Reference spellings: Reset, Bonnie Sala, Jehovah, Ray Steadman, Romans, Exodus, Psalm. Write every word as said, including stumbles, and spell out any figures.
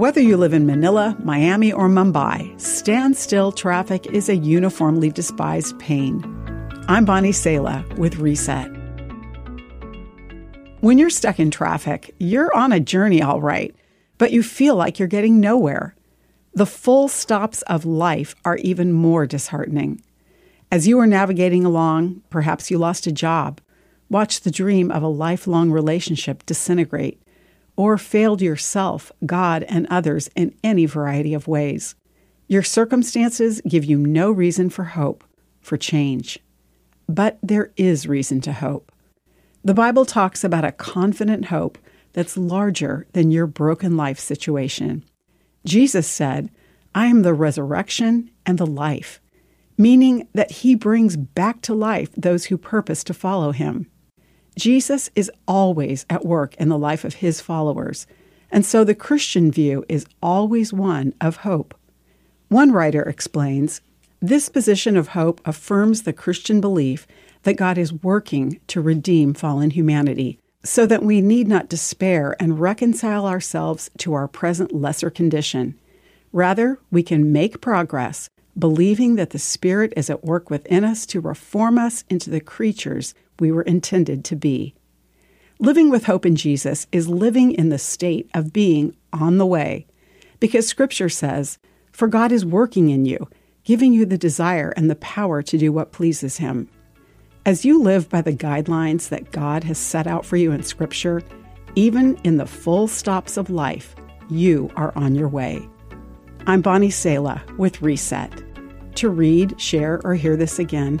Whether you live in Manila, Miami, or Mumbai, standstill traffic is a uniformly despised pain. I'm Bonnie Sala with Reset. When you're stuck in traffic, you're on a journey all right, but you feel like you're getting nowhere. The full stops of life are even more disheartening. As you are navigating along, perhaps you lost a job, watched the dream of a lifelong relationship disintegrate, or failed yourself, God, and others in any variety of ways. Your circumstances give you no reason for hope, for change. But there is reason to hope. The Bible talks about a confident hope that's larger than your broken life situation. Jesus said, "I am the resurrection and the life," meaning that he brings back to life those who purpose to follow him. Jesus is always at work in the life of his followers, and so the Christian view is always one of hope. One writer explains, "This position of hope affirms the Christian belief that God is working to redeem fallen humanity, so that we need not despair and reconcile ourselves to our present lesser condition. Rather, we can make progress, believing that the Spirit is at work within us to reform us into the creatures we were intended to be." Living with hope in Jesus is living in the state of being on the way, because Scripture says, "For God is working in you, giving you the desire and the power to do what pleases Him." As you live by the guidelines that God has set out for you in Scripture, even in the full stops of life, you are on your way. I'm Bonnie Sala with Reset. To read, share, or hear this again,